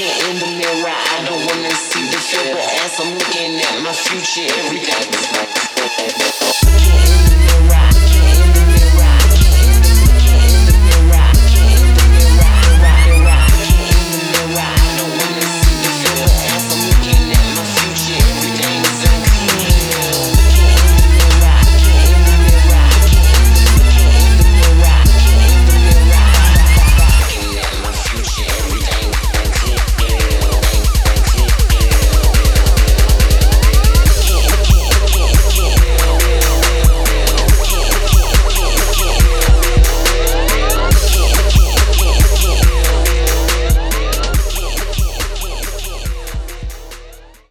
looking in the mirror, I don't wanna see the filler. As I'm looking at my future, every day.